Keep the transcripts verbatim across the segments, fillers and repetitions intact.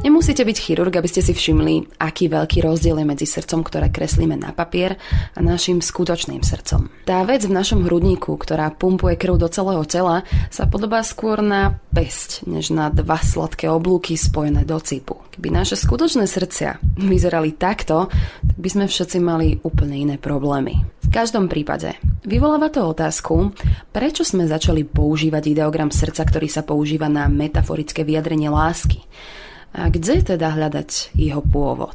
Nemusíte byť chirurg, aby ste si všimli, aký veľký rozdiel je medzi srdcom, ktoré kreslíme na papier, a našim skutočným srdcom. Tá vec v našom hrudníku, ktorá pumpuje krv do celého tela, sa podobá skôr na päsť, než na dva sladké oblúky spojené do cipu. Keby naše skutočné srdcia vyzerali takto, tak by sme všetci mali úplne iné problémy. V každom prípade vyvoláva to otázku, prečo sme začali používať ideogram srdca, ktorý sa používa na metaforické vyjadrenie lásky. A kde teda hľadať jeho pôvod?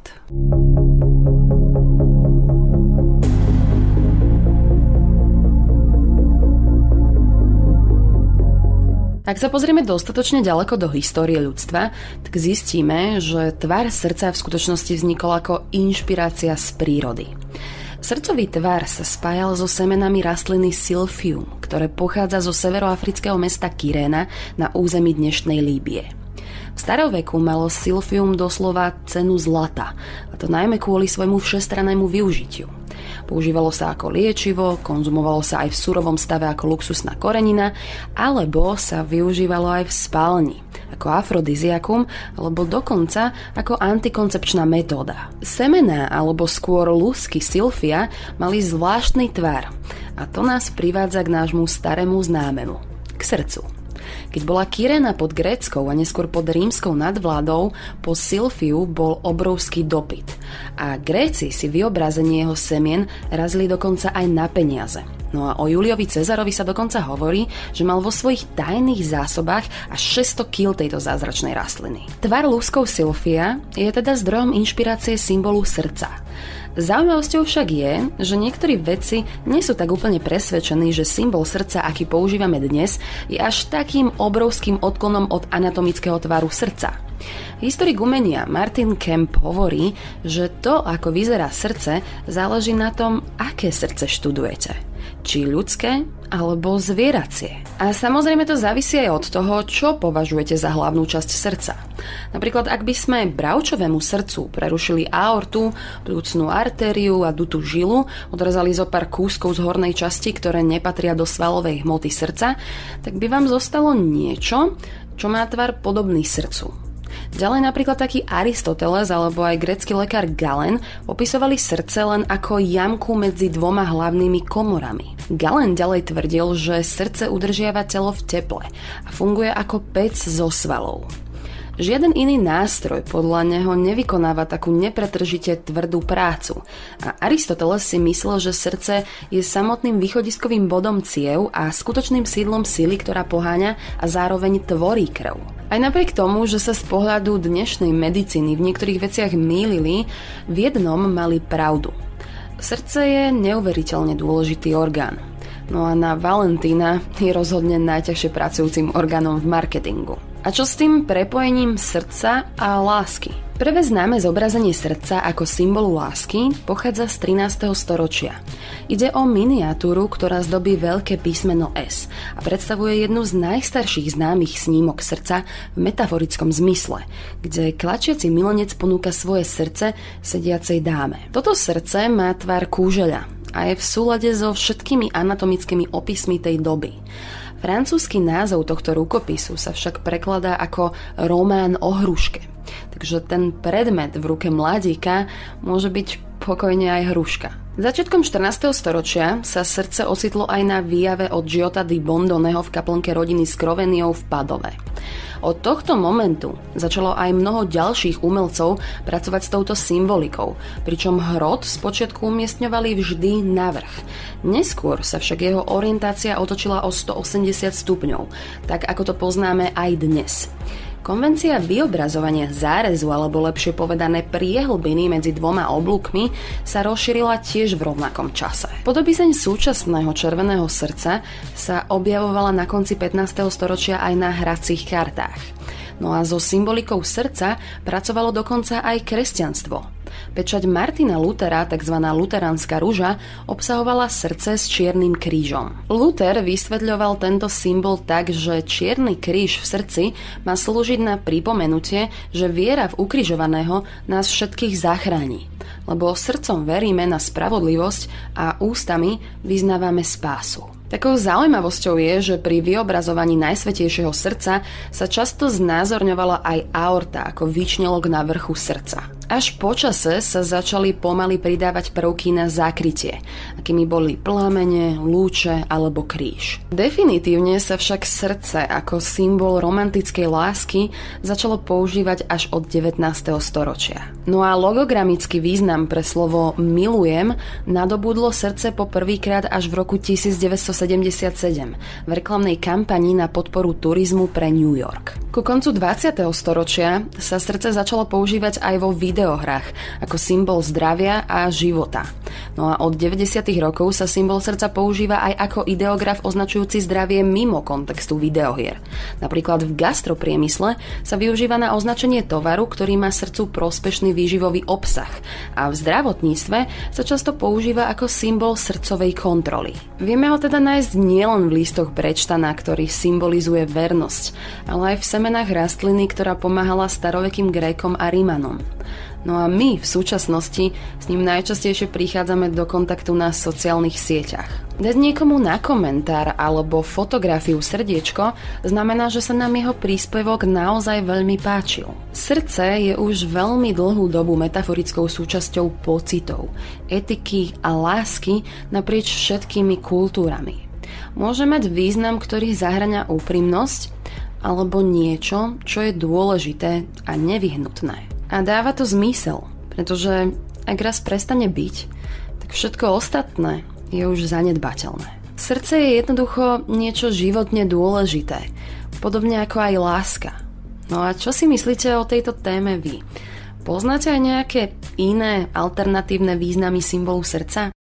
Ak sa pozrieme dostatočne ďaleko do histórie ľudstva, tak zistíme, že tvar srdca v skutočnosti vznikol ako inšpirácia z prírody. Srdcový tvar sa spájal so semenami rastliny Silfium, ktoré pochádza zo severoafrického mesta Kyrena na území dnešnej Líbie. V staroveku malo silfium doslova cenu zlata, a to najmä kvôli svojmu všestrannému využitiu. Používalo sa ako liečivo, konzumovalo sa aj v surovom stave ako luxusná korenina, alebo sa využívalo aj v spálni, ako afrodiziakum, alebo dokonca ako antikoncepčná metóda. Semená, alebo skôr lusky Sylfia, mali zvláštny tvar, a to nás privádza k nášmu starému známemu, k srdcu. Keď bola Kyrena pod gréckou a neskôr pod rímskou nadvládou, po Silfiu bol obrovský dopyt a Gréci si vyobrazenie jeho semien razili dokonca aj na peniaze. No a o Júliovi Cézarovi sa dokonca hovorí, že mal vo svojich tajných zásobách až šesťsto kíl tejto zázračnej rastliny. Tvar lúskov Silfia je teda zdrojom inšpirácie symbolu srdca. Zaujímavosťou však je, že niektorí vedci nie sú tak úplne presvedčení, že symbol srdca, aký používame dnes, je až takým obrovským odklonom od anatomického tvaru srdca. Historik umenia Martin Kemp hovorí, že to, ako vyzerá srdce, záleží na tom, aké srdce študujete. Či ľudské, alebo zvieracie. A samozrejme to závisí aj od toho, čo považujete za hlavnú časť srdca. Napríklad, ak by sme bravčovému srdcu prerušili aortu, plúcnú artériu a dutú žilu, odrazali zo pár kúskov z hornej časti, ktoré nepatria do svalovej hmoty srdca, tak by vám zostalo niečo, čo má tvar podobný srdcu. Ďalej napríklad taký Aristoteles alebo aj grécky lekár Galen opisovali srdce len ako jamku medzi dvoma hlavnými komorami. Galen ďalej tvrdil, že srdce udržiava telo v teple a funguje ako pec zo svalov. Žiaden iný nástroj podľa neho nevykonáva takú nepretržite tvrdú prácu a Aristoteles si myslel, že srdce je samotným východiskovým bodom ciev a skutočným sídlom sily, ktorá poháňa a zároveň tvorí krv. Aj napriek tomu, že sa z pohľadu dnešnej medicíny v niektorých veciach mýlili, v jednom mali pravdu. Srdce je neuveriteľne dôležitý orgán. No a na Valentína je rozhodne najťažšie pracujúcim orgánom v marketingu. A čo s tým prepojením srdca a lásky? Prvé známe zobrazenie srdca ako symbolu lásky pochádza z trinásteho storočia. Ide o miniatúru, ktorá zdobí veľké písmeno S a predstavuje jednu z najstarších známych snímok srdca v metaforickom zmysle, kde klačiaci milenec ponúka svoje srdce sediacej dáme. Toto srdce má tvar kúžeľa a je v súlade so všetkými anatomickými opismi tej doby. Francúzsky názov tohto rukopisu sa však prekladá ako román o hruške. Takže ten predmet v ruke mladíka môže byť pokojne aj hruška. Začiatkom štrnásteho storočia sa srdce ocitlo aj na výjave od Giotta di Bondoneho v kaplnke rodiny Scrovegniov v Padove. Od tohto momentu začalo aj mnoho ďalších umelcov pracovať s touto symbolikou, pričom hrot spočiatku umiestňovali vždy navrch. Neskôr sa však jeho orientácia otočila o stoosemdesiat stupňov, tak ako to poznáme aj dnes. Konvencia vyobrazovania zárezu, alebo lepšie povedané priehlbiny medzi dvoma oblúkmi, sa rozšírila tiež v rovnakom čase. Podobizeň súčasného červeného srdca sa objavovala na konci pätnásteho storočia aj na hracích kartách. No a so symbolikou srdca pracovalo dokonca aj kresťanstvo. Pečať Martina Luthera, tzv. Luteránska ruža, obsahovala srdce s čiernym krížom. Luther vysvetľoval tento symbol tak, že čierny kríž v srdci má slúžiť na pripomenutie, že viera v ukrižovaného nás všetkých zachráni, lebo srdcom veríme na spravodlivosť a ústami vyznávame spásu. Takou zaujímavosťou je, že pri vyobrazovaní Najsvätejšieho srdca sa často znázorňovala aj aorta ako výčnelok na vrchu srdca. Až po čase sa začali pomaly pridávať prvky na zákrytie, akými boli plamene, lúče alebo kríž. Definitívne sa však srdce ako symbol romantickej lásky začalo používať až od devätnásteho storočia. No a logogramický význam pre slovo milujem nadobudlo srdce po prvýkrát až v roku tisíc deväťsto sedemdesiatsedem v reklamnej kampani na podporu turizmu pre New York. Ku koncu dvadsiateho storočia sa srdce začalo používať aj vo videohrách ako symbol zdravia a života. No a od deväťdesiatych rokov sa symbol srdca používa aj ako ideograf označujúci zdravie mimo kontextu videohier. Napríklad v gastropriemysle sa využíva na označenie tovaru, ktorý má srdcu prospešný výživový obsah, a v zdravotníctve sa často používa ako symbol srdcovej kontroly. Vieme ho teda nájsť nielen v listoch brečtana, ktorý symbolizuje vernosť, ale aj v semenách rastliny, ktorá pomáhala starovekým Grékom a Rímanom. No a my v súčasnosti s ním najčastejšie prichádzame do kontaktu na sociálnych sieťach. Dať niekomu na komentár alebo fotografiu srdiečko znamená, že sa nám jeho príspevok naozaj veľmi páčil. Srdce je už veľmi dlhú dobu metaforickou súčasťou pocitov, etiky a lásky naprieč všetkými kultúrami. Môže mať význam, ktorý zahŕňa úprimnosť alebo niečo, čo je dôležité a nevyhnutné. A dáva to zmysel, pretože ak raz prestane byť, tak všetko ostatné je už zanedbateľné. Srdce je jednoducho niečo životne dôležité, podobne ako aj láska. No a čo si myslíte o tejto téme vy? Poznáte aj nejaké iné alternatívne významy symbolu srdca?